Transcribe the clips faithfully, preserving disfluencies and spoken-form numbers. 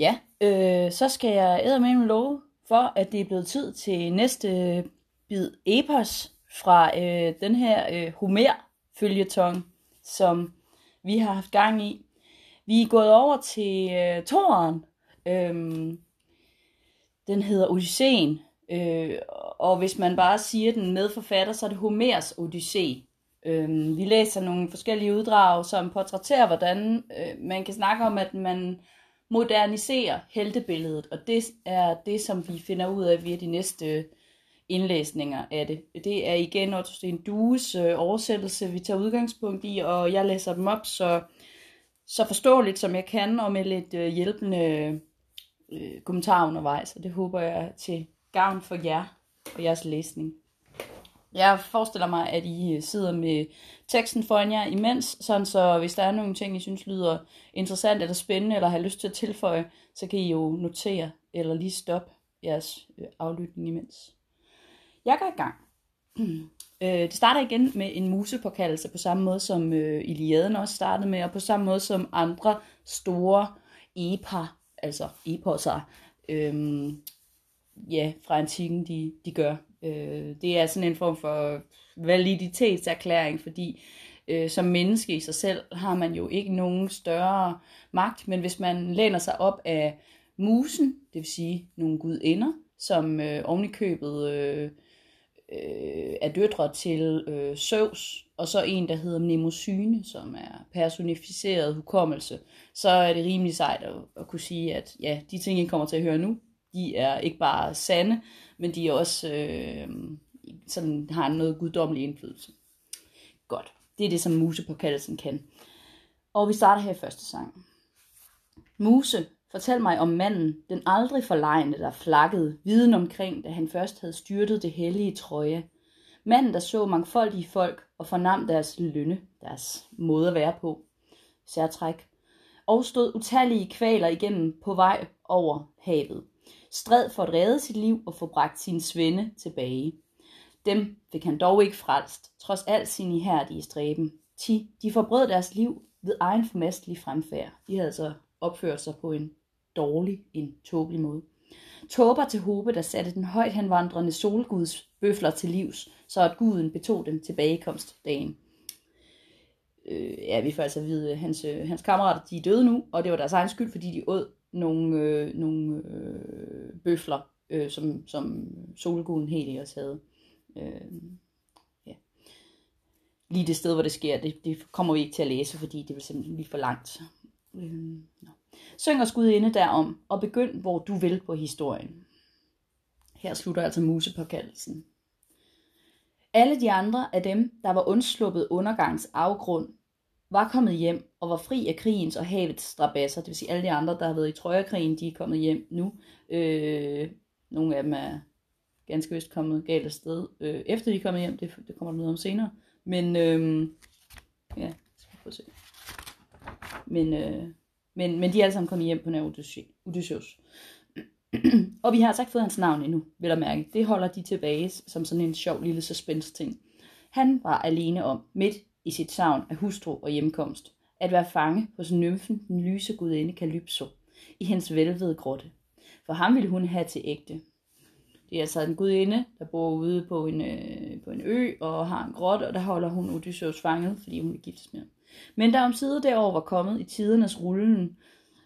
Ja, øh, så skal jeg eddermame love for, at det er blevet tid til næste bid epos fra øh, den her øh, Homer-følgetong, som vi har haft gang i. Vi er gået over til øh, toeren. Øhm, den hedder Odysseen, øh, og hvis man bare siger den medforfatter, så er det Homers Odyssé. Øhm, vi læser nogle forskellige uddrag, som portrætterer, hvordan øh, man kan snakke om, at man moderniserer heltebilledet, og det er det, som vi finder ud af via de næste indlæsninger af det. Det er igen Otsteen Dues øh, oversættelse, vi tager udgangspunkt i, og jeg læser dem op, så Så forståeligt som jeg kan, og med lidt øh, hjælpende øh, kommentarer undervejs. Og det håber jeg er til gavn for jer og jeres læsning. Jeg forestiller mig, at I sidder med teksten foran jer imens. Sådan så hvis der er nogle ting, I synes lyder interessant eller spændende, eller har lyst til at tilføje, så kan I jo notere eller lige stoppe jeres øh, aflytning imens. Jeg går i gang. Det starter igen med en musepåkaldelse, på samme måde som øh, Iliaden også startede med, og på samme måde som andre store epar, altså eposer, øhm, ja, fra antikken, de, de gør. Øh, det er sådan en form for validitetserklæring, fordi øh, som menneske i sig selv har man jo ikke nogen større magt, men hvis man læner sig op af musen, det vil sige nogle gudinder, som øh, oven i købet... Øh, Øh, er døtre til øh, Zeus, og så en, der hedder Mnemosyne, som er personificeret hukommelse, så er det rimelig sejt at, at kunne sige, at ja, de ting, I kommer til at høre nu, de er ikke bare sande, men de er også øh, sådan, har noget guddommelig indflydelse. Godt. Det er det, som musepåkaldelsen kan. Og vi starter her i første sang. Muse, fortæl mig om manden, den aldrig forlegne, der flakkede viden omkring, da han først havde styrtet det hellige Troja. Manden, der så mangfoldige folk og fornam deres lynne, deres måde at være på, særtræk, og stod utallige kvaler igennem på vej over havet. Stræd for at redde sit liv og få bragt sine svende tilbage. Dem fik han dog ikke frelst, trods alt sin ihærdige stræben. Ti, de forbrød deres liv ved egen formastelig fremfærd. De havde altså opførte sig på en dårlig, en tåbelig måde. Tåber til håbe, der satte den højt henvandrende solguds bøfler til livs, så at guden betog dem tilbagekomstdagen. Øh, ja, vi får altså at vide, at hans, hans kammerater, de er døde nu, og det var deres egen skyld, fordi de åd nogle, øh, nogle øh, bøfler, øh, som, som solguden Helios havde. Øh, ja. Lige det sted, hvor det sker, det, det kommer vi ikke til at læse, fordi det vil simpelthen blive for langt. Mm. Syng og skud inde derom, og begynd, hvor du vil på historien. Her slutter altså musepåkaldelsen. Alle de andre af dem, der var undsluppet undergangs afgrund, var kommet hjem og var fri af krigens og havets strabasser. Det vil sige, alle de andre, der har været i Troja-krigen, de er kommet hjem nu. Øh, nogle af dem er ganske vist kommet galt af sted, øh, efter de er kommet hjem. Det, det kommer der noget om senere. Men øh, ja, skal vi prøve at se. Men, øh, men, men de er alle sammen kommet hjem på nær Odysseus. Og vi har altså ikke fået hans navn endnu, vil jeg mærke. Det holder de tilbage som sådan en sjov lille suspense-ting. Han var alene om, midt i sit savn af hustru og hjemkomst, at være fange hos nymfen, den lyse gudinde Kalypso, i hendes velvede grotte. For ham ville hun have til ægte. Det er altså en gudinde, der bor ude på en, øh, på en ø og har en grotte, og der holder hun Odysseus fanget, fordi hun vil giftes med ham. Men der omsider derover var kommet i tidernes rullen,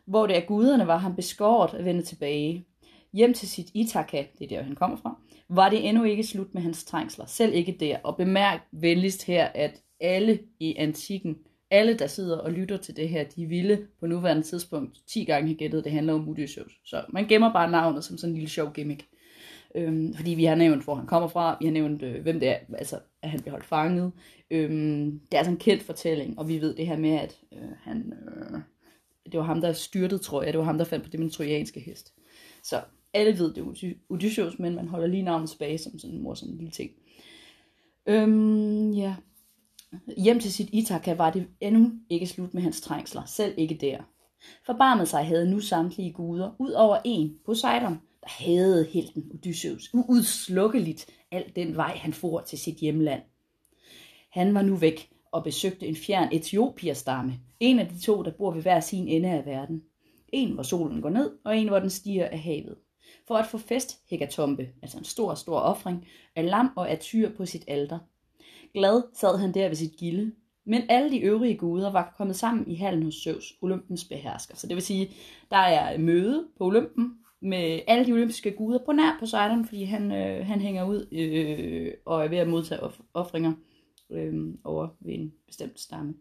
hvor det af guderne var ham beskåret at vende tilbage. Hjem til sit Ithaka, det er der han kommer fra, var det endnu ikke slut med hans trængsler, selv ikke der. Og bemærk venligst her, at alle i antikken, alle der sidder og lytter til det her, de ville på nuværende tidspunkt ti gange have gættet, det handler om Odysseus. Så man gemmer bare navnet som sådan en lille sjov gimmick. Øhm, fordi vi har nævnt, hvor han kommer fra, vi har nævnt, øh, hvem det er, altså, at han bliver holdt fanget. Øhm, det er sådan en kendt fortælling, og vi ved det her med, at øh, han, øh, det var ham, der styrtede Troja, det var ham, der fandt på det med den trojanske hest. Så alle ved, det er Odysseus, men man holder lige navnet tilbage som sådan en morsom lille ting. Øhm, ja. Hjem til sit Ithaka var det endnu ikke slut med hans trængsler, selv ikke der. Forbarmet sig havde nu samtlige guder, ud over en, Poseidon, der havde helten Odysseus uudslukkeligt alt den vej, han for til sit hjemland. Han var nu væk og besøgte en fjern Etiopier-stamme, en af de to, der bor ved hver sin ende af verden. En, hvor solen går ned, og en, hvor den stiger af havet. For at få festhekatombe, altså en stor, stor ofring, af lam og af tyr på sit alter. Glad sad han der ved sit gilde, men alle de øvrige guder var kommet sammen i hallen hos Zeus, Olympens behersker. Så det vil sige, der er møde på Olympen med alle de olympiske guder på nær Poseidon, fordi han, øh, han hænger ud øh, og er ved at modtage ofringer øh, over ved en bestemt stamme.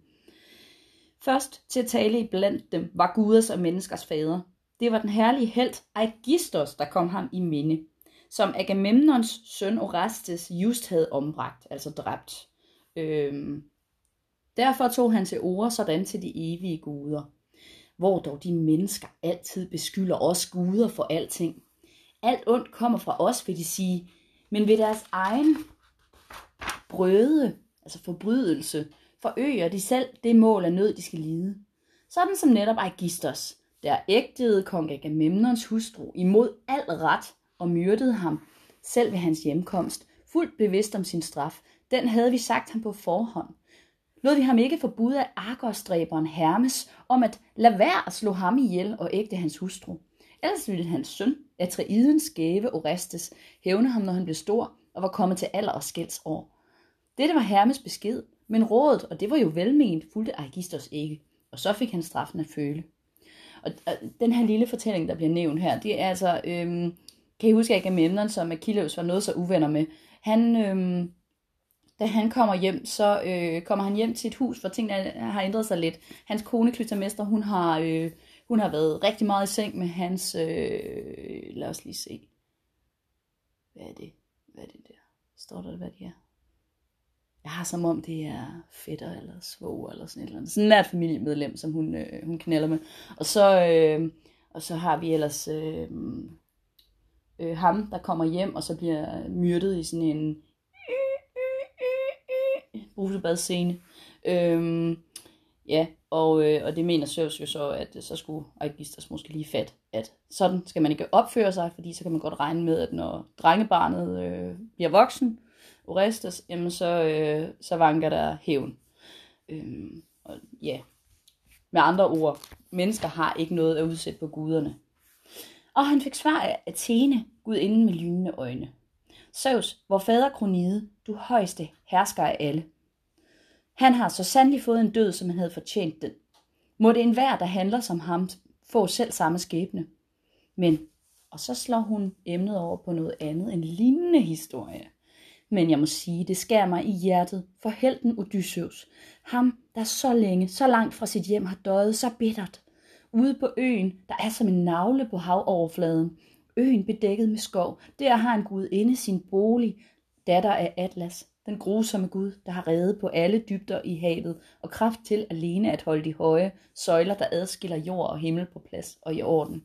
Først til at tale i blandt dem var guders og menneskers fader. Det var den herlige helt Aigisthos, der kom ham i minde, som Agamemnons søn Orestes just havde ombragt, altså dræbt. Øhm, derfor tog han til orde sådan til de evige guder, hvor dog de mennesker altid beskylder os guder for alting. Alt ondt kommer fra os, vil de sige, men ved deres egen brøde, altså forbrydelse, forøger de selv det mål af nød, de skal lide. Sådan som netop Aigisthos, der ægtede kong Agamemnons hustru imod al ret og myrdede ham, selv ved hans hjemkomst, fuldt bevidst om sin straf. Den havde vi sagt ham på forhånd. Lod vi ham ikke forbudt af Argos-dræberen Hermes om at lade være at slå ham ihjel og ægte hans hustru. Ellers ville hans søn, Atreidens gave Orestes, hævne ham, når han blev stor og var kommet til alder og skældsår. Dette var Hermes besked, men rådet, og det var jo velment, fulgte Aigisthos ikke, og så fik han straffen at føle. Og den her lille fortælling, der bliver nævnt her, det er altså, øhm, kan I huske Agamemnon, som Achilleus var noget så uvenner med. Han, øhm, da han kommer hjem, så øh, kommer han hjem til et hus, hvor tingene har ændret sig lidt. Hans kone, Klytaimnestra, hun har, øh, hun har været rigtig meget i seng med hans, øh, lad os lige se, hvad er det, hvad er det der, står der, hvad det er? Jeg har som om det er fætter eller svoger eller sådan et eller andet. Sådan et nært familiemedlem, som hun, øh, hun knælder med. Og så, øh, og så har vi ellers øh, øh, ham, der kommer hjem, og så bliver myrdet i sådan en brusebadscene. Øh, ja, og, øh, og det mener Zeus jo så, at så skulle Aigisthos måske lige fat, at sådan skal man ikke opføre sig, fordi så kan man godt regne med, at når drengebarnet øh, bliver voksen, Orestes, jamen så, øh, så vanker der hævn. Øhm, og ja, med andre ord, mennesker har ikke noget at udsætte på guderne. Og han fik svar af Athene, gudinden med lynende øjne. Zeus, vor fader Kronide, du højeste hersker af alle. Han har så sandelig fået en død, som han havde fortjent den. Må det enhver, der handler som ham, få selv samme skæbne. Men, og så slår hun emnet over på noget andet, en lignende historie. Men jeg må sige, det skærer mig i hjertet for helten Odysseus. Ham, der så længe, så langt fra sit hjem har døjet så bittert. Ude på øen, der er som en nagle på havoverfladen. Øen bedækket med skov. Der har en gudinde sin bolig, datter af Atlas. Den grusomme gud, der har reddet på alle dybder i havet og kraft til alene at holde de høje søjler, der adskiller jord og himmel på plads og i orden.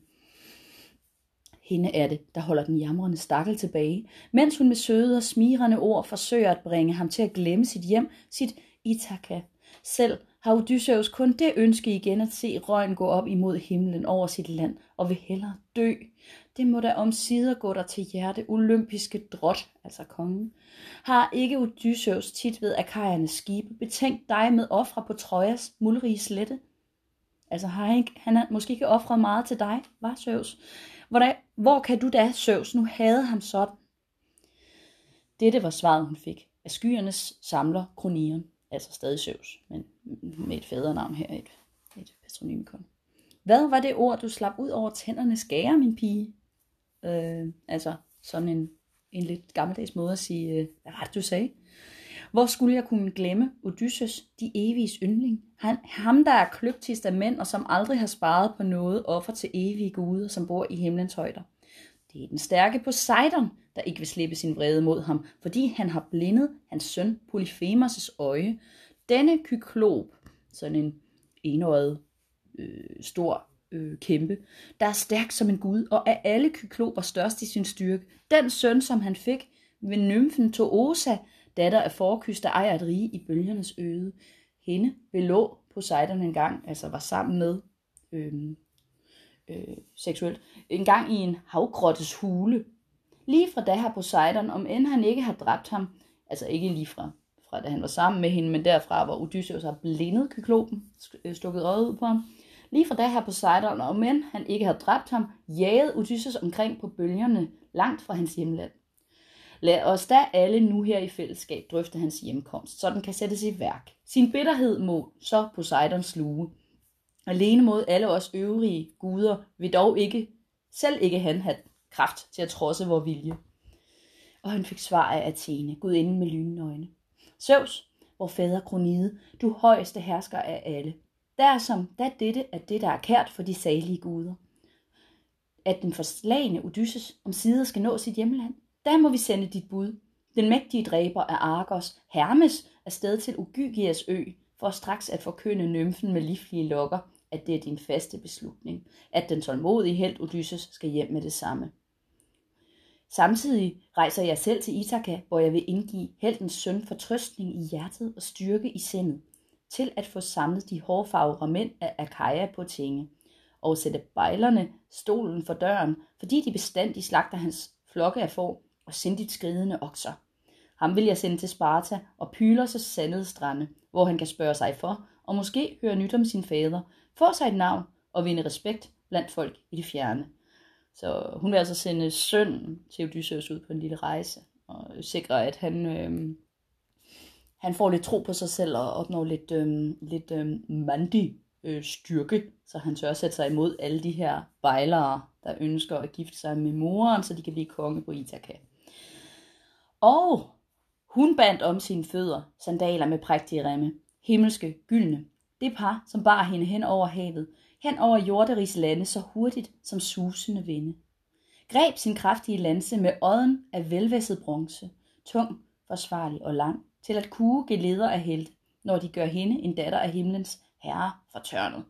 Hende er det, der holder den jamrende stakkel tilbage, mens hun med søde og smigrende ord forsøger at bringe ham til at glemme sit hjem, sit Ithaka. Selv har Odysseus kun det ønske igen at se røgen gå op imod himlen over sit land, og vil hellere dø. Det må da omsider gå der til hjerte, olympiske drot, altså kongen. Har ikke Odysseus tit ved akajernes skibe betænkt dig med ofre på Trojas muldrige slette? Altså har han, ikke, han har måske ikke offret meget til dig, var Zeus? Hvordan, hvor kan du da, Zeus, nu havde ham sådan? Dette var svaret, hun fik af skyernes samler Kronion, altså stadig Zeus, men med et fædrenavn her, et, et patronymikon. Hvad var det ord, du slap ud over tændernes skære, min pige? Øh, altså sådan en, en lidt gammeldags måde at sige, øh, hvad var det, du sagde? Hvor skulle jeg kunne glemme Odysseus, de eviges yndling? Han, ham, der er kløgtigst af mænd, og som aldrig har sparet på noget offer til evige guder, som bor i himlens højder. Det er den stærke Poseidon, der ikke vil slippe sin vrede mod ham, fordi han har blindet hans søn Polyfemers' øje. Denne kyklop, sådan en enøjet øh, stor øh, kæmpe, der er stærk som en gud, og af alle kykloper størst i sin styrke. Den søn, som han fik ved nymfen Toosa, datter af forkys, der ejer et rige i bølgernes øde. Hende belå Poseidon en gang, altså var sammen med øh, øh, seksuelt, en gang i en havgrottes hule. Lige fra da har Poseidon, om end han ikke har dræbt ham, altså ikke lige fra, fra da han var sammen med hende, men derfra, hvor Odysseus har blindet kyklopen, stukket øjet ud på ham, Lige fra da har Poseidon, og men han ikke havde dræbt ham, jagede Odysseus omkring på bølgerne, langt fra hans hjemland. Lad os da alle nu her i fællesskab drøfte hans hjemkomst, så den kan sættes i værk. Sin bitterhed må så Poseidon sluge. Alene mod alle os øvrige guder vil dog ikke, selv ikke han, have kraft til at trodse vor vilje. Og han fik svar af Athene, gudinden med lynende øjne. Zeus, vor fader Kronide, du højeste hersker af alle. Der som da dette er det, der er kært for de salige guder. At den forslagne Odysseus omsider skal nå sit hjemland, der må vi sende dit bud. Den mægtige dræber af Argos, Hermes, er sted til Ogyggias ø, for straks at forkynde nymfen med livlige lokker, at det er din faste beslutning, at den tålmodige helt Odysseus skal hjem med det samme. Samtidig rejser jeg selv til Ithaka, hvor jeg vil indgive heltens søn fortrøstning i hjertet og styrke i sindet, til at få samlet de hårfarvere mænd af Achaia på tinge, og sætte bejlerne stolen for døren, fordi de bestandig slagter hans flokke af får og sindigt skridende okser. Ham vil jeg sende til Sparta og Pylos' sandede strande, hvor han kan spørge sig for, og måske høre nyt om sin fader, få sig et navn og vinde respekt blandt folk i det fjerne. Så hun vil altså sende søn til Odysseus ud på en lille rejse, og sikre, at han, øh, han får lidt tro på sig selv, og opnår lidt, øh, lidt øh, mandig øh, styrke, så han tør sætte sig imod alle de her bejlere, der ønsker at gifte sig med moren, så de kan blive konge på Ithaka. Og hun bandt om sine fødder sandaler med prægtige remme, himmelske, gyldne. Det par, som bar hende hen over havet, hen over Jorderis lande så hurtigt som susende vinde. Greb sin kraftige lanse med odden af velvæsset bronze, tung, forsvarlig og lang, til at kue geleder af helte, når de gør hende en datter af himlens herre fortørnet.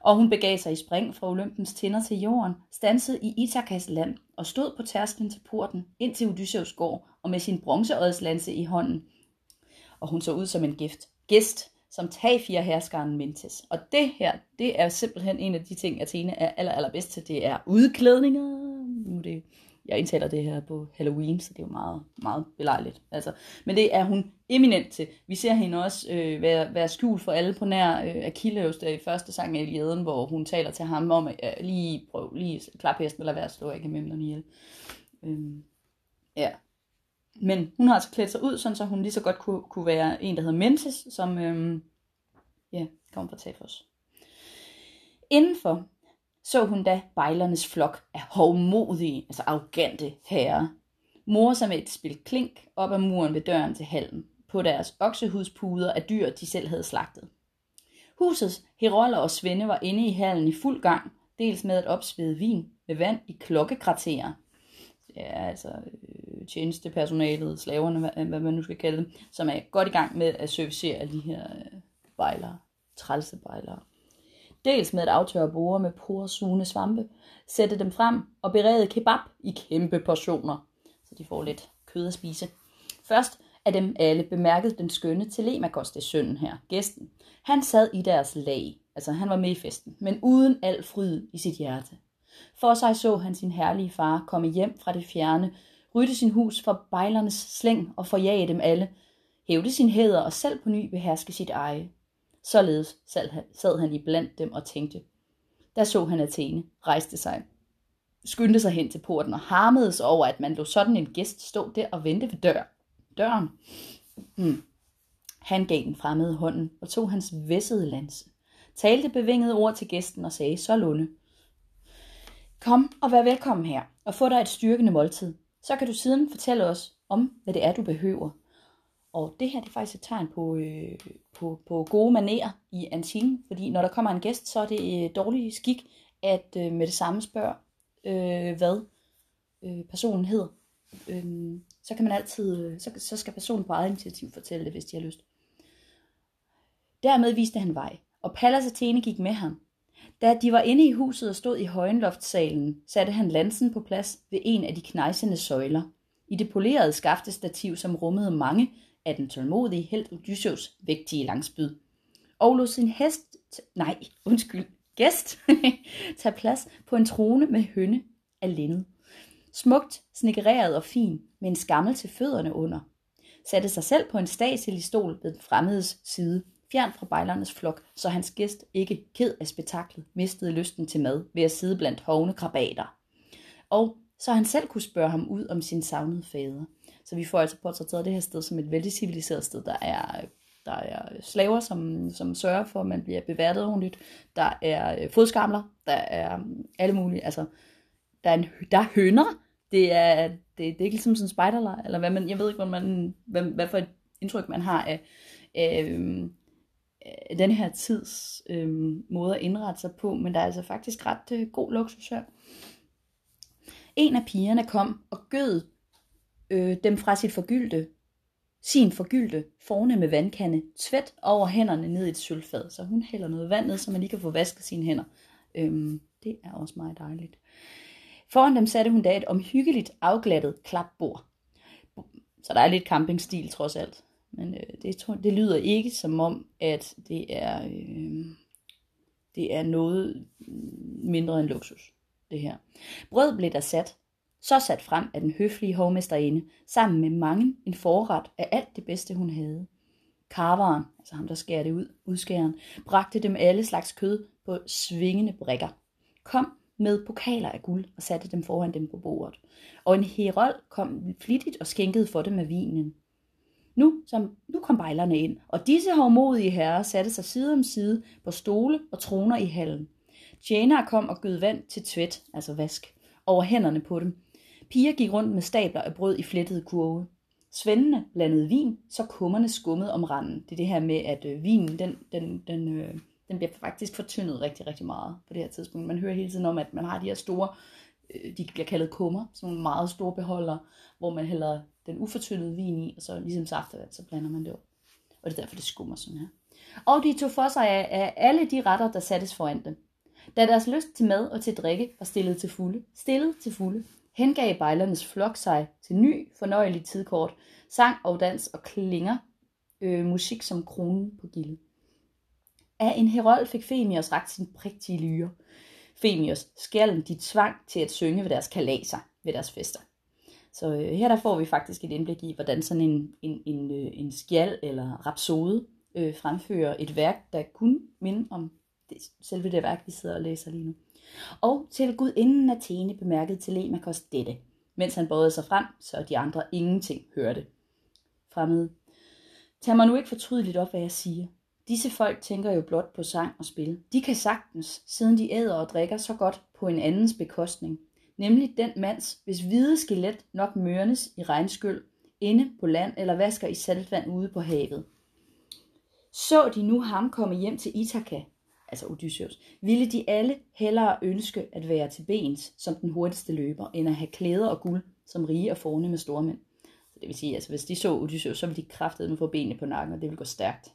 Og hun begav sig i spring fra Olympens tinder til jorden, stansede i Ithakas land og stod på tærsklen til porten ind til Odysseus gård og med sin bronzeådslanse i hånden. Og hun så ud som en gift. Gæst, som tagfire herskeren Mentes. Og det her, det er simpelthen en af de ting, Athene er aller, allerbedst til. Det er udklædninger. Nu er det, jeg indtaler det her på Halloween, så det er jo meget, meget belejligt. Altså, men det er hun eminent til. Vi ser hende også øh, være, være skjult for alle på nær øh, Achilleus, der i første sang af Iliaden, hvor hun taler til ham om, at øh, lige prøv, lige klap hesten, eller lad være at slå Agamemnon ihjel. Øhm, ja. Men hun har altså klædt sig ud, sådan så hun lige så godt kunne, kunne være en, der hedder Mentes, som øhm, ja, kom fra Tafos. Indenfor så hun da bejlernes flok af hovmodige, altså arrogante herrer, morer sig med et spil klink op ad muren ved døren til hallen, på deres oksehudspuder af dyr, de selv havde slagtet. Husets heroller og svende var inde i hallen i fuld gang, dels med at opsvede vin med vand i klokkekraterer. Ja, altså øh, tjenestepersonalet, slaverne, hvad, hvad man nu skal kalde dem, som er godt i gang med at servicere de her øh, bejlere, trælsebejlere. Dels med at aftørre borer med porsugende svampe, sætte dem frem og berede kebab i kæmpe portioner, så de får lidt kød at spise. Først af dem alle bemærkede den skønne Telemakos, det sønnen her, gæsten. Han sad i deres lag, altså han var med i festen, men uden al fryd i sit hjerte. For sig så han sin herlige far komme hjem fra det fjerne, rydde sin hus fra bejlernes slæng og forjage dem alle, hævde sin hæder og selv på ny beherske sit eje. Således sad han iblandt dem og tænkte. Der så han Athene, rejste sig, skyndte sig hen til porten og harmedes over, at man lå sådan en gæst stå der og vente ved dør. døren. Hmm. Han gav den fremmede hånden og tog hans væssede lanse, talte bevingede ord til gæsten og sagde sålunde. Kom og vær velkommen her, og få dig et styrkende måltid. Så kan du siden fortælle os om, hvad det er, du behøver. Og det her det er faktisk et tegn på, øh, på, på gode manerer i antikken, fordi når der kommer en gæst, så er det øh, dårlig skik, at øh, med det samme spørger, øh, hvad øh, personen hedder. Øh, så kan man altid, øh, så, så skal personen på eget initiativ fortælle det, hvis de har lyst. Dermed viste han vej, og Pallas Athene gik med ham. Da de var inde i huset og stod i højenloftsalen, satte han lansen på plads ved en af de knejsende søjler. I det polerede skaftestativ, som rummede mange af den tålmodige helt Odysseus vægtige langspyd. Og lod sin hest, nej, undskyld, gæst, tage plads på en trone med hønne af linned. Smukt, snikkereret og fin, med en skammel til fødderne under. Satte sig selv på en statselig stol ved den fremmedes side, fjern fra bejlernes flok, så hans gæst ikke ked af spektaklet mistede lysten til mad ved at sidde blandt hovne krabater. Og så han selv kunne spørge ham ud om sin savnede fader. Så vi får altså portrætteret det her sted som et vældig civiliseret sted. Der er, der er slaver, som, som sørger for, at man bliver beværtet ordentligt. Der er fodskamler. Der er alle mulige. Altså, der er, en, der er høner. Det er, det, det er ikke ligesom sådan en spejderlejr, eller hvad man, jeg ved ikke, hvordan man, hvad, hvad for et indtryk man har af, af, af den her tids øh, måde at indrette sig på, men der er altså faktisk ret øh, god luksus her. En af pigerne kom og gød øh, dem fra sit forgyldte, sin forgyldte fornemme vandkande tvæt over hænderne ned i et sølvfad, så hun hælder noget vand ned, så man lige kan få vasket sine hænder. Øh, det er også meget dejligt. Foran dem satte hun da et omhyggeligt afglattet klapbord. Så der er lidt campingstil trods alt. Men øh, det, det lyder ikke som om, at det er, øh, det er noget mindre end luksus, det her. Brød blev der sat, så sat frem af den høflige hovmesterinde, sammen med mange en forret af alt det bedste, hun havde. Karveren, altså ham der skærer det ud, udskæren, bragte dem alle slags kød på svingende brikker. Kom med pokaler af guld og satte dem foran dem på bordet. Og en herold kom flittigt og skænkede for dem af vinen. Nu, som, nu kom bejlerne ind, og disse hovmodige herrer satte sig side om side på stole og troner i hallen. Tjenere kom og gød vand til tvæt, altså vask, over hænderne på dem. Piger gik rundt med stabler af brød i flettede kurve. Svendene blandede vin, så kummerne skummede om randen. Det er det her med, at øh, vinen, den... den, den øh, Den bliver faktisk fortyndet rigtig, rigtig meget på det her tidspunkt. Man hører hele tiden om, at man har de her store, de bliver kaldet kummer, sådan nogle meget store beholdere, hvor man hælder den ufortyndede vin i, og så ligesom saftevand, så blander man det op. Og det er derfor, det skummer sådan her. Og de tog for sig af, af alle de retter, der sattes foran dem. Da deres lyst til mad og til drikke var stillet til fulde, stillet til fulde, hengav bejlernes flok sig til ny, fornøjelig tidkort, sang og dans og klinger, øh, musik som kronen på gildet. Af en herold fik Femios rakt sin prægtige lyre. Femios skælden de tvang til at synge ved deres kalaser, ved deres fester. Så øh, her der får vi faktisk et indblik i, hvordan sådan en, en, en, en skjald eller rapsode øh, fremfører et værk, der kun minder om det, selve det værk, vi sidder og læser lige nu. Og til gudinden Athene bemærkede Telemakos dette, mens han bøjede sig frem, så de andre ingenting hørte. Fremmede, tag mig nu ikke fortrydeligt op, hvad jeg siger. Disse folk tænker jo blot på sang og spil. De kan sagtens, siden de æder og drikker så godt på en andens bekostning. Nemlig den mands, hvis hvide skelet nok mørnes i regnskyld, inde på land eller vasker i saltvand ude på havet. Så de nu ham komme hjem til Ithaka, altså Odysseus, ville de alle hellere ønske at være til bens som den hurtigste løber, end at have klæder og guld som rige og fornemme stormænd. Så det vil sige, at altså, hvis de så Odysseus, så ville de kraftedeme få benene på nakken, og det ville gå stærkt.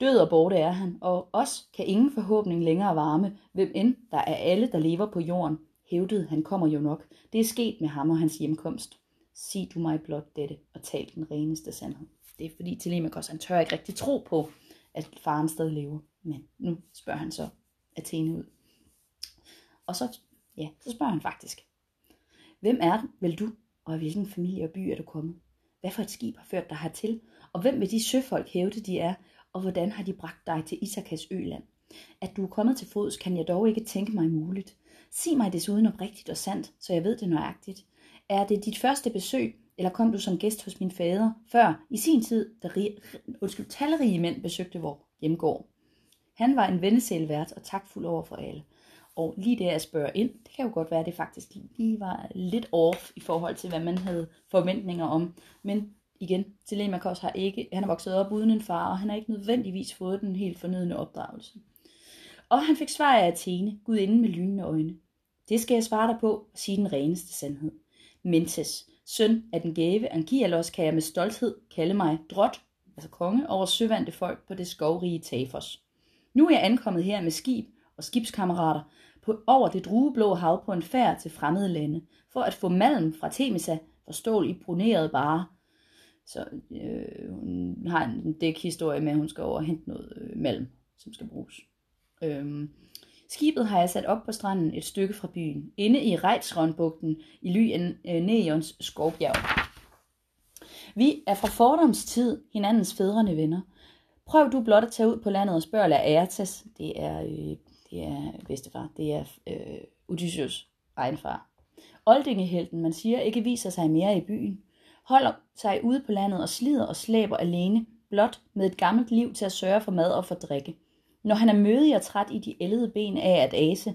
Død og borte er han, og os kan ingen forhåbning længere varme, hvem end der er alle, der lever på jorden. Hævdede, han kommer jo nok. Det er sket med ham og hans hjemkomst. Sig du mig blot dette, og tal den reneste sandhed. Det er fordi Telemakos, han tør ikke rigtig tro på, at faren stadig lever. Men nu spørger han så Athene ud. Og så, ja, så spørger han faktisk. Hvem er det, vel du, og af hvilken familie og by er du kommet? Hvad for et skib har ført dig hertil? Og hvem vil de søfolk hævde, de er? Og hvordan har de bragt dig til Ithakas øland? At du er kommet til fods, kan jeg dog ikke tænke mig muligt. Sig mig desuden om rigtigt og sandt, så jeg ved det nøjagtigt. Er det dit første besøg, eller kom du som gæst hos min fader, før i sin tid, da rig- undskyld, talrige mænd besøgte vores hjemgård? Han var en venneselvært og takfuld over for alle. Og lige det at spørge ind, det kan jo godt være, at det faktisk lige var lidt off i forhold til, hvad man havde forventninger om. Men igen, Telemakos har ikke, han er vokset op uden en far, og han har ikke nødvendigvis fået den helt fornødne opdragelse. Og han fik svar af Athene, gudinden med lynende øjne. Det skal jeg svare dig på, og sige den reneste sandhed. Mentes, søn af den gave Ankialos, kan jeg med stolthed kalde mig drot, altså konge, over søvante folk på det skovrige Tafos. Nu er jeg ankommet her med skib og skibskammerater på, over det drueblå hav på en færd til fremmede lande, for at få malm fra Temesa for stål i brunerede barer. Så øh, hun har en dækhistorie med, at hun skal over og hente noget øh, malm, som skal bruges. Øhm, skibet har jeg sat op på stranden et stykke fra byen, inde i Rejtsronbugten i ly af øh, Neons skovbjerg. Vi er fra fordomstid hinandens fædrene venner. Prøv du blot at tage ud på landet og spørg Laertes. Det er, øh, det er bedstefar. Det er øh, Odysseus egen far. Oldingehelten, man siger, ikke viser sig mere i byen. Holder sig ude på landet og slider og slæber alene, blot med et gammelt liv til at sørge for mad og for drikke. Når han er mødig og træt i de ældede ben af at ase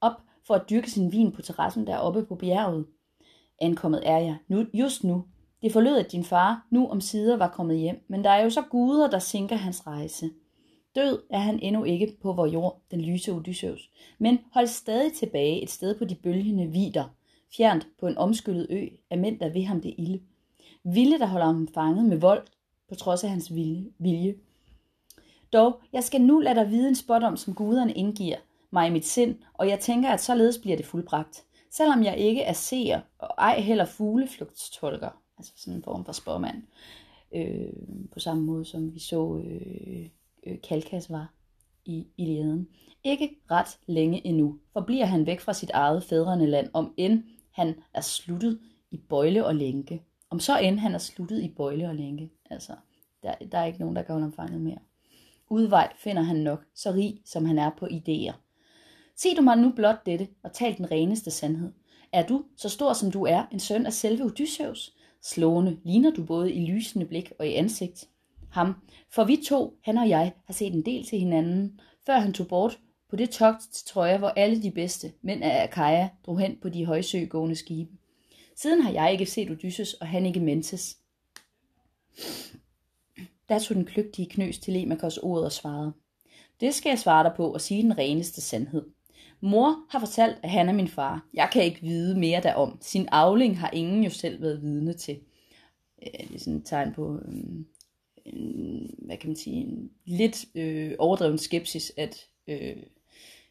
op for at dyrke sin vin på terrassen deroppe på bjerget. Ankommet er jeg, nu, just nu. Det forlød, at din far nu om sider var kommet hjem, men der er jo så guder, der sinker hans rejse. Død er han endnu ikke på vor jord, den lyse Odysseus, men holdt stadig tilbage et sted på de bølgende vider, fjernt på en omskyllet ø, af mænd, der ved ham det ilde. Vilde, der holder ham fanget med vold, på trods af hans vilje. Dog, jeg skal nu lade dig vide en spådom, som guderne indgiver mig i mit sind, og jeg tænker, at således bliver det fuldbragt. Selvom jeg ikke er seer, og ej heller fugleflugtstolker, altså sådan en form for spåmand, øh, på samme måde som vi så øh, øh, Kalkas var i Iliaden. Ikke ret længe endnu, for bliver han væk fra sit eget fædrene land, om end han er sluttet i bøjle og lænke. Om så end han er sluttet i bøjle og lænke, altså der, der er ikke nogen, der kan holde ham fanget mere. Udvej finder han nok, så rig som han er på idéer. Se du mig nu blot dette, og tal den reneste sandhed. Er du, så stor som du er, en søn af selve Odysseus? Slående ligner du både i lysende blik og i ansigt. Ham, for vi to, han og jeg, har set en del til hinanden, før han tog bort på det togt til Troja, hvor alle de bedste mænd af Achaia drog hen på de højsøgående skibe. Siden har jeg ikke set Odysseus, og han ikke Mentes. Der tog den kløgtige knøs Telemakos ordet og svarede. Det skal jeg svare dig på og sige den reneste sandhed. Mor har fortalt, at han er min far. Jeg kan ikke vide mere derom. Sin afling har ingen jo selv været vidne til. Det er sådan et tegn på, en, hvad kan man sige, en lidt øh, overdreven skepsis, at øh,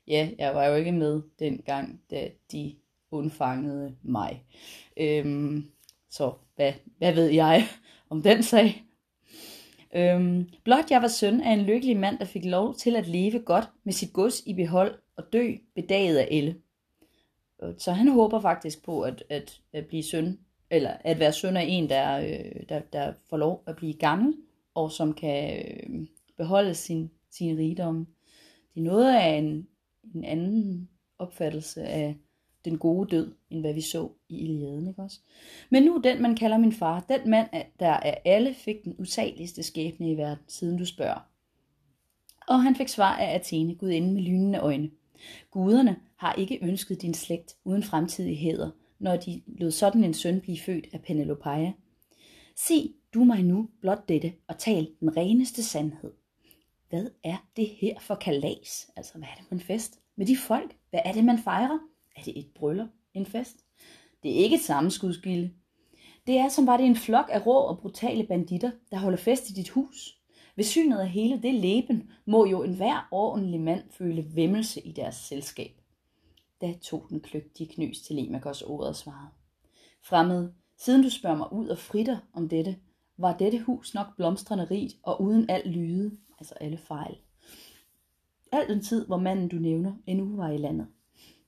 ja, jeg var jo ikke med dengang, da de undfangede mig. Øh, så hvad, hvad ved jeg om den sag? Øhm, blot jeg var søn af en lykkelig mand, der fik lov til at leve godt med sit gods i behold og dø bedaget af elle. Så han håber faktisk på at, at, at blive søn, eller at være søn af en, der, øh, der, der får lov at blive gammel, og som kan øh, beholde sin, sin rigdom. Det er noget af en, en anden opfattelse af den gode død, end hvad vi så i Iliaden, ikke også? Men nu den, man kalder min far, den mand, der af alle fik den usageligste skæbne i verden, siden du spørger. Og han fik svar af Athene, gudinde med lynende øjne. Guderne har ikke ønsket din slægt uden fremtidig hæder, når de lod sådan en søn blive født af Penelopeia. Sig du mig nu blot dette, og tal den reneste sandhed. Hvad er det her for kalas? Altså, hvad er det for en fest? Med de folk, hvad er det, man fejrer? Er det et bryllup? En fest? Det er ikke et sammenskudsgilde. Det er som var det en flok af rå og brutale banditter, der holder fest i dit hus. Ved synet af hele det leben, må jo enhver ordentlig mand føle væmmelse i deres selskab. Da tog den kløgtige knøs Telemakos ordet og svarede. Fremmede, siden du spørger mig ud og fritter om dette, var dette hus nok blomstrende rigt og uden al lyde, altså alle fejl. Al den tid, hvor manden du nævner, endnu var i landet.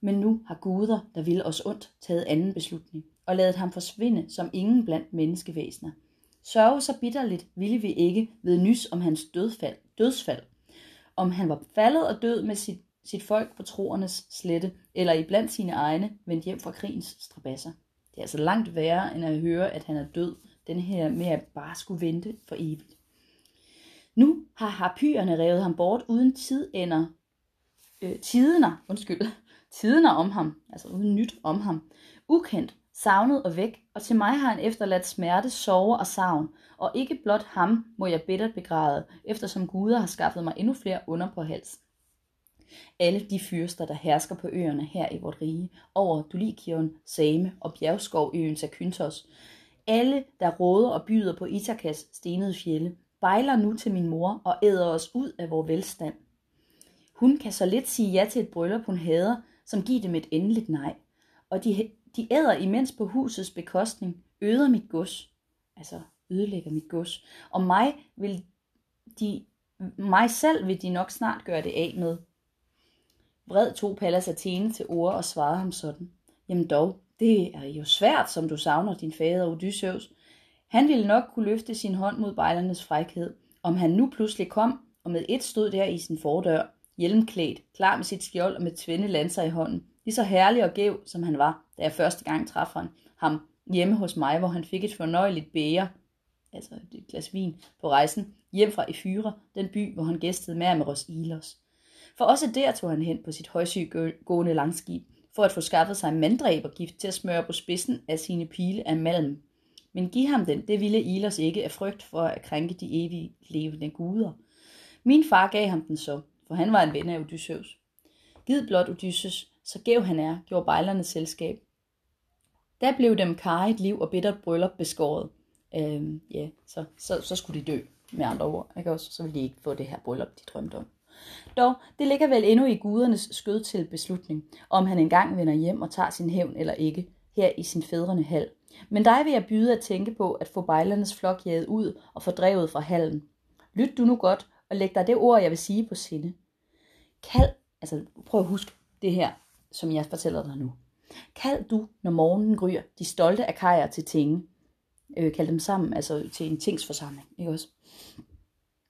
Men nu har guder, der ville os ondt, taget anden beslutning, og ladet ham forsvinde som ingen blandt menneskevæsener. Sørge så bitterligt ville vi ikke ved nys om hans dødfald, dødsfald. Om han var faldet og død med sit, sit folk på troernes slette, eller i blandt sine egne, vendt hjem fra krigens strabasser. Det er altså langt værre, end at høre, at han er død, den her med at bare skulle vente for evigt. Nu har harpyerne revet ham bort uden tidender, øh, tidener, undskyld, Tiderne om ham, altså uden nyt om ham, ukendt, savnet og væk, og til mig har han efterladt smerte, sorger og savn, og ikke blot ham må jeg bittert begræde, eftersom guder har skaffet mig endnu flere under på hals. Alle de fyrster, der hersker på øerne her i vort rige, over Dulikion, Same og Bjergskov øen Zakynthos, alle, der råder og byder på Ithakas stenede fjelle, bejler nu til min mor og æder os ud af vor velstand. Hun kan så lidt sige ja til et bryllup, hun hader, som giver dem et endeligt nej, og de, de æder imens på husets bekostning, øder mit gods, altså ødelægger mit gods, og mig, vil de, mig selv vil de nok snart gøre det af med. Vred tog Pallas Athene til ord og svarede ham sådan, jamen dog, det er jo svært, som du savner din fader Odysseus. Han ville nok kunne løfte sin hånd mod bejlernes frækhed, om han nu pludselig kom, og med et stod der i sin fordør, hjelmklædt, klar med sit skjold og med tvinde lanser i hånden, lige så herlig og gæv, som han var, da jeg første gang træffede ham hjemme hos mig, hvor han fik et fornøjeligt bæger, altså et glas vin, på rejsen, hjem fra Ephyra, den by, hvor han gæstede med med Ros Ilos. For også der tog han hen på sit højsygående langskib, for at få skaffet sig manddræbergift til at smøre på spidsen af sine pile af malm. Men giv ham den, det ville Ilos ikke af frygt for at krænke de evige levende guder. Min far gav ham den så, for han var en ven af Odysseus. Gid blot Odysseus, så gæv han er, gjorde bejlernes selskab. Da blev dem karrigt liv og bittert bryllup beskåret. Øhm, ja, så, så, så skulle de dø, med andre ord, ikke også? Så ville de ikke få det her bryllup, de drømte om. Dog, det ligger vel endnu i gudernes skød til beslutning, om han engang vender hjem og tager sin hævn eller ikke, her i sin fædrene hal. Men dig vil jeg byde at tænke på, at få bejlernes flok jaget ud og fordrevet fra hallen. Lyt du nu godt, og læg dig det ord, jeg vil sige på sinde. Kald, altså prøv at huske det her, som jeg fortæller dig nu. Kald du, når morgenen gryer, de stolte akaier til tinge. Øh, kald dem sammen, altså til en tingsforsamling, ikke også?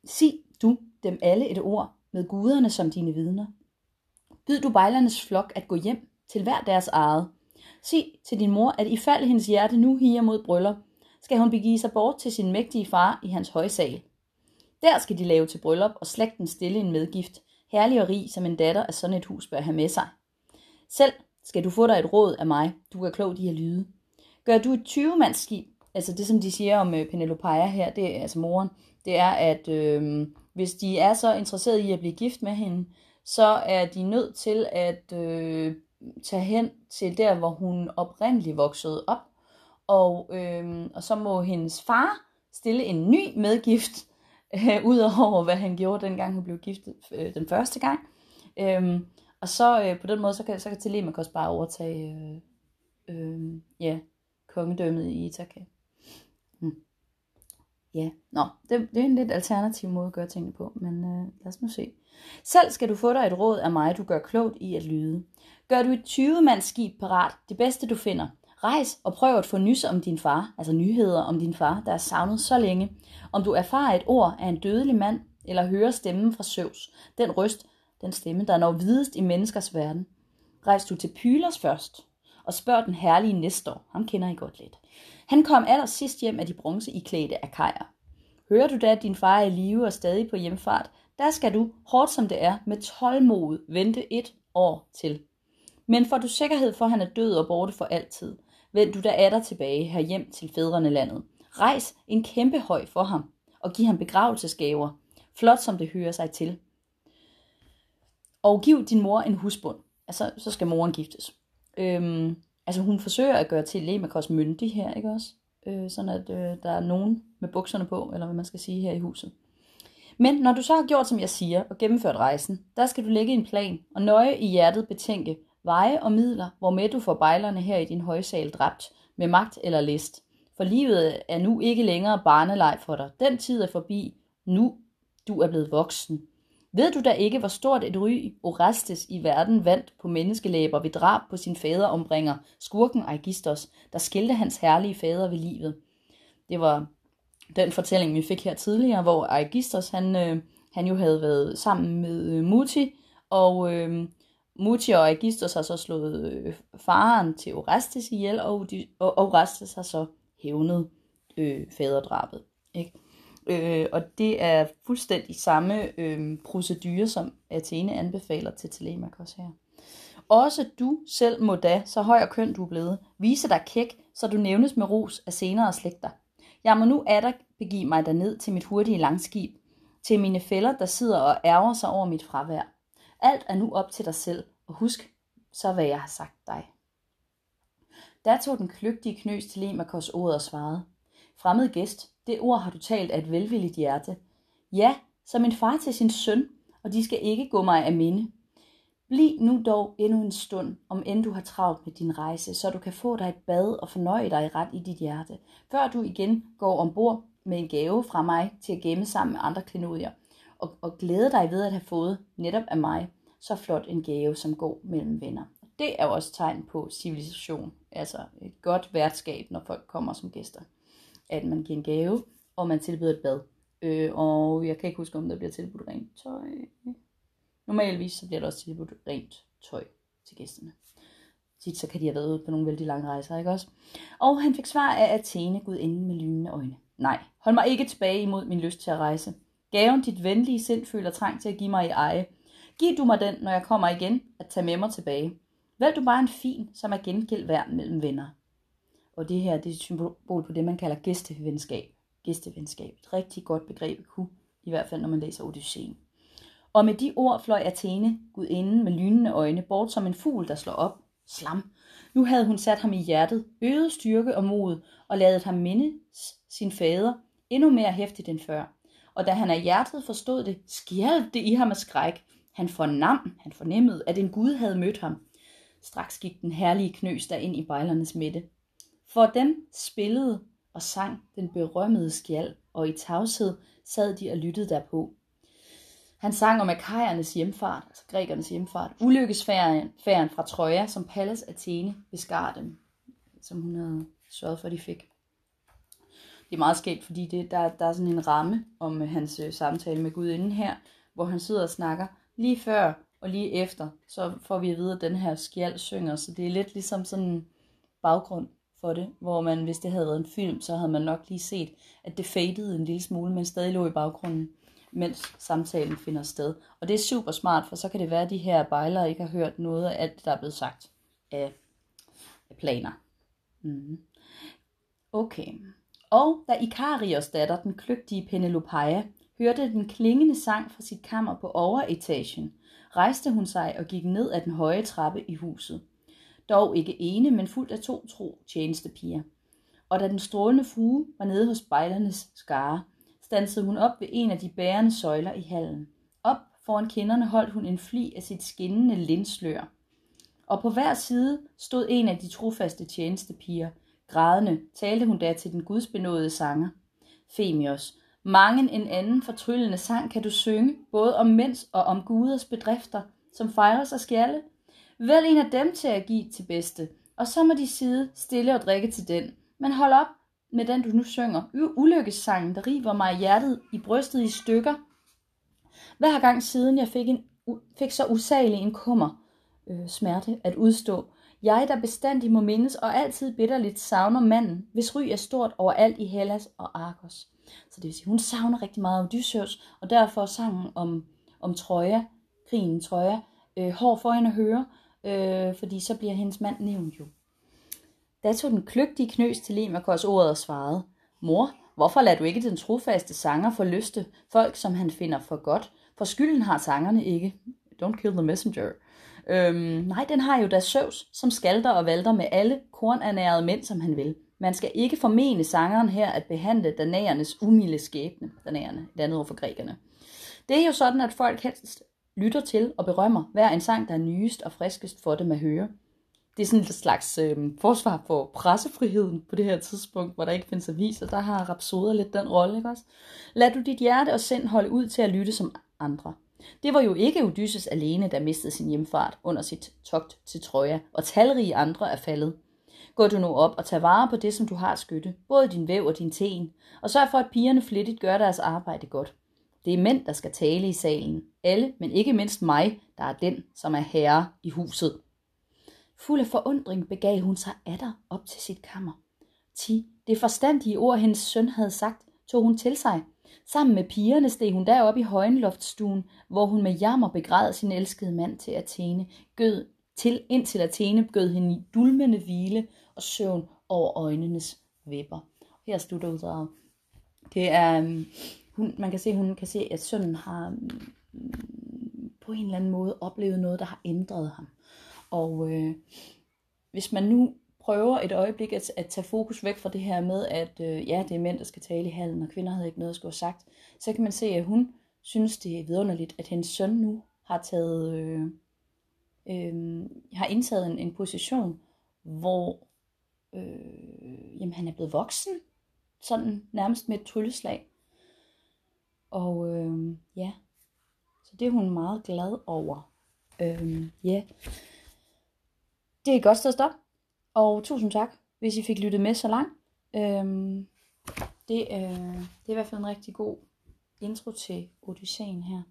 Sig du dem alle et ord, med guderne som dine vidner. Byd du bejlernes flok at gå hjem til hver deres eget. Sig til din mor, at ifald hendes hjerte nu higer mod bryllup, skal hun begive sig bort til sin mægtige far i hans højsal. Der skal de lave til bryllup og slægten stille en medgift, herlig og rig som en datter af sådan et hus bør have med sig. Selv skal du få dig et råd af mig, du er klogt i at lyde. Gør du et tyve-mandsskib, altså det som de siger om Penelopeia her, det er altså moren, det er at øh, hvis de er så interesserede i at blive gift med hende, så er de nødt til at øh, tage hen til der, hvor hun oprindeligt voksede op. Og, øh, og så må hendes far stille en ny medgift, øh, ud over hvad han gjorde dengang hun blev gift øh, den første gang. Øh, og så øh, på den måde, så kan, så kan Telemakos bare overtage øh, øh, ja, kongedømmet i Ithaka. Hmm. Ja, nå, det, det er en lidt alternativ måde at gøre tingene på, men øh, lad os nu se. Selv skal du få dig et råd af mig, du gør klogt i at lyde. Gør du et tyve-mandsskib parat, det bedste du finder. Rejs og prøv at få nys om din far, altså nyheder om din far, der er savnet så længe. Om du erfarer et ord af en dødelig mand, eller hører stemmen fra Zeus, den røst, den stemme, der når videst i menneskers verden. Rejs du til Pylos først, og spørg den herlige Nestor, ham kender I godt lidt. Han kom allersidst hjem af de bronzeiklædte akajer. Hører du da, at din far er i live og stadig på hjemfart, der skal du, hårdt som det er, med tålmod vente et år til. Men får du sikkerhed for, at han er død og borte for altid, vend du da atter tilbage herhjem til fædrene landet. Rejs en kæmpe høj for ham, og giv ham begravelsesgaver, flot som det hører sig til. Og giv din mor en husbund, altså så skal moren giftes. Øhm, altså hun forsøger at gøre Telemakos myndig her, ikke også? Øh, sådan at øh, der er nogen med bukserne på, eller hvad man skal sige her i huset. Men når du så har gjort, som jeg siger, og gennemført rejsen, der skal du lægge en plan, og nøje i hjertet betænke veje og midler, hvormed du får bejlerne her i din højsal dræbt, med magt eller list. For livet er nu ikke længere barneleg for dig. Den tid er forbi, nu du er blevet voksen. Ved du da ikke, hvor stort et ry Orestes i verden vandt på menneskelæber ved drab på sin faderombringer, skurken Aigisthos, der skilte hans herlige fader ved livet? Det var den fortælling, vi fik her tidligere, hvor Aigisthos, han, øh, han jo havde været sammen med øh, Muti, og øh, Muti og Aigisthos har så slået øh, faren til Orestes ihjel, og, og Orestes har så hævnet øh, faderdrabet, ikke? Øh, og det er fuldstændig samme øh, procedure, som Athene anbefaler til Telemakos her. Også du selv må da, så høj og køn du er blevet, vise dig kæk, så du nævnes med ros af senere slægter. Jeg må nu atter begive mig derned til mit hurtige langskib, til mine fæller, der sidder og ærger sig over mit fravær. Alt er nu op til dig selv, og husk så, hvad jeg har sagt dig. Der tog den kløgtige knøs Telemakos ord og svarede: Fremmed gæst, det ord har du talt af et velvilligt hjerte. Ja, som en far til sin søn, og de skal ikke gå mig af minde. Bliv nu dog endnu en stund, om end du har travlt med din rejse, så du kan få dig et bad og fornøje dig ret i dit hjerte, før du igen går ombord med en gave fra mig til at gemme sammen med andre klenodier, og, og glæde dig ved at have fået netop af mig så flot en gave, som går mellem venner. Det er jo også tegn på civilisation, altså et godt værtskab, når folk kommer som gæster, at man giver en gave, og man tilbyder et bad. Øh, og jeg kan ikke huske, om der bliver tilbudt rent tøj. Normalvis så bliver der også tilbudt rent tøj til gæsterne. Så kan de have været ude på nogle vældig lange rejser, ikke også? Og han fik svar af Athene, gudinden med lynende øjne. Nej, hold mig ikke tilbage imod min lyst til at rejse. Gaven dit venlige sind føler trang til at give mig i eje. Giv du mig den, når jeg kommer igen, at tage med mig tilbage. Vælg du bare en fin, som er gengæld værd mellem venner. Og det her, det er et symbol på det, man kalder gæstevenskab. Gæstevenskab. Et rigtig godt begreb kunne, i hvert fald når man læser Odysseen. Og med de ord fløj Athene, gudinden med lynende øjne, bort som en fugl, der slår op. Slam. Nu havde hun sat ham i hjertet, øget styrke og mod, og ladet ham minde sin fader endnu mere hæftigt end før. Og da han af hjertet forstod det, skjælvede det i ham af skræk. Han fornam, han fornemmede, at en gud havde mødt ham. Straks gik den herlige knøs der ind i bejlernes midte. For dem spillede og sang den berømmede skjald, og i tavshed sad de og lyttede derpå. Han sang om akajernes hjemfart, altså grækernes hjemfart, ulykkesfærden fra Troja, som Pallas Athene beskar dem, som hun havde sørget for, at de fik. Det er meget skægt, fordi det, der, der er sådan en ramme om hans ø, samtale med gudinden her, hvor han sidder og snakker lige før og lige efter, så får vi at vide, at den her skjald synger, så det er lidt ligesom sådan en baggrund for det, hvor man, hvis det havde været en film, så havde man nok lige set, at det fadede en lille smule, men stadig lå i baggrunden, mens samtalen finder sted. Og det er super smart, for så kan det være, at de her bejlere ikke har hørt noget af alt, der er blevet sagt af planer. Mm. Okay. Og da Ikarios datter, den kløgtige Penelopeia, hørte den klingende sang fra sit kammer på overetagen, rejste hun sig og gik ned ad den høje trappe i huset. Dog ikke ene, men fuldt af to tro tjenestepiger. Og da den strålende frue var nede hos bejlernes skare, stansede hun op ved en af de bærende søjler i hallen. Op foran kinderne holdt hun en fli af sit skinnende lindslør. Og på hver side stod en af de trofaste tjenestepiger. Grædende talte hun da til den gudsbenådede sanger. Femios, mangen en anden fortryllende sang kan du synge, både om mænds og om guders bedrifter, som fejres og skjalde. Vælg en af dem til at give til bedste, og så må de sidde stille og drikke til den. Men hold op med den, du nu synger. Ulykkessangen, der river mig i hjertet i brystet i stykker. Hver gang siden jeg fik, en, fik så usagelig en kummer øh, smerte at udstå. Jeg, der bestandig må mindes og altid bitterligt savner manden, hvis ry er stort overalt i Hellas og Argos. Så det vil sige, hun savner rigtig meget Odysseus, og derfor sangen om, om Troja, krigen Troja, øh, hård for hende at høre, øh, fordi så bliver hendes mand nævnt jo. Da tog den kløgtige knøs til Telemakos ordet og svarede, mor, hvorfor lader du ikke den trofaste sanger forlyste folk, som han finder for godt? For skylden har sangerne ikke. Don't kill the messenger. Øhm, nej, den har jo da Zeus, som skalter og valter med alle kornernærede mænd, som han vil. Man skal ikke formene sangeren her at behandle danæernes umilde skæbne. Danæerne, et andet ord for grækerne. Det er jo sådan, at folk helst lytter til og berømmer hver en sang, der er nyest og friskest for dem at høre. Det er sådan et slags øh, forsvar for pressefriheden på det her tidspunkt, hvor der ikke findes aviser. Der har rapsoder lidt den rolle, ikke også? Lad du dit hjerte og sind holde ud til at lytte som andre. Det var jo ikke Odysseus alene, der mistede sin hjemfart under sit togt til Troja, og talrige andre er faldet. Gå du nu op og tag vare på det, som du har at skytte, både din væv og din ten, og sørg for, at pigerne flittigt gør deres arbejde godt. Det er mænd, der skal tale i salen. Alle, men ikke mindst mig, der er den, som er herre i huset. Fuld af forundring begav hun sig atter op til sit kammer. Ti, det forstandige ord, hendes søn havde sagt, tog hun til sig. Sammen med pigerne steg hun derop i højenloftstuen, hvor hun med jammer begræd sin elskede mand til Athene, gød til indtil Athene gød hende i dulmende hvile og søvn over øjnenes vipper. Her slutter uddraget. Det er, hun, man kan se, hun kan se, at sønnen har på en eller anden måde oplevet noget, der har ændret ham. Og øh, hvis man nu prøver et øjeblik at, at tage fokus væk fra det her med, at øh, ja, det er mænd, der skal tale i hallen, og kvinder havde ikke noget at skulle have sagt, så kan man se, at hun synes, det er vidunderligt, at hendes søn nu har taget, øh, øh, har indtaget en, en position, hvor øh, jamen, han er blevet voksen, sådan nærmest med et trylleslag. Og øh, ja, så det er hun meget glad over. Øhm, yeah. Det er et godt sted at stoppe. Og tusind tak, hvis I fik lyttet med så langt. øhm, det, øh, det er i hvert fald en rigtig god intro til Odysseen her.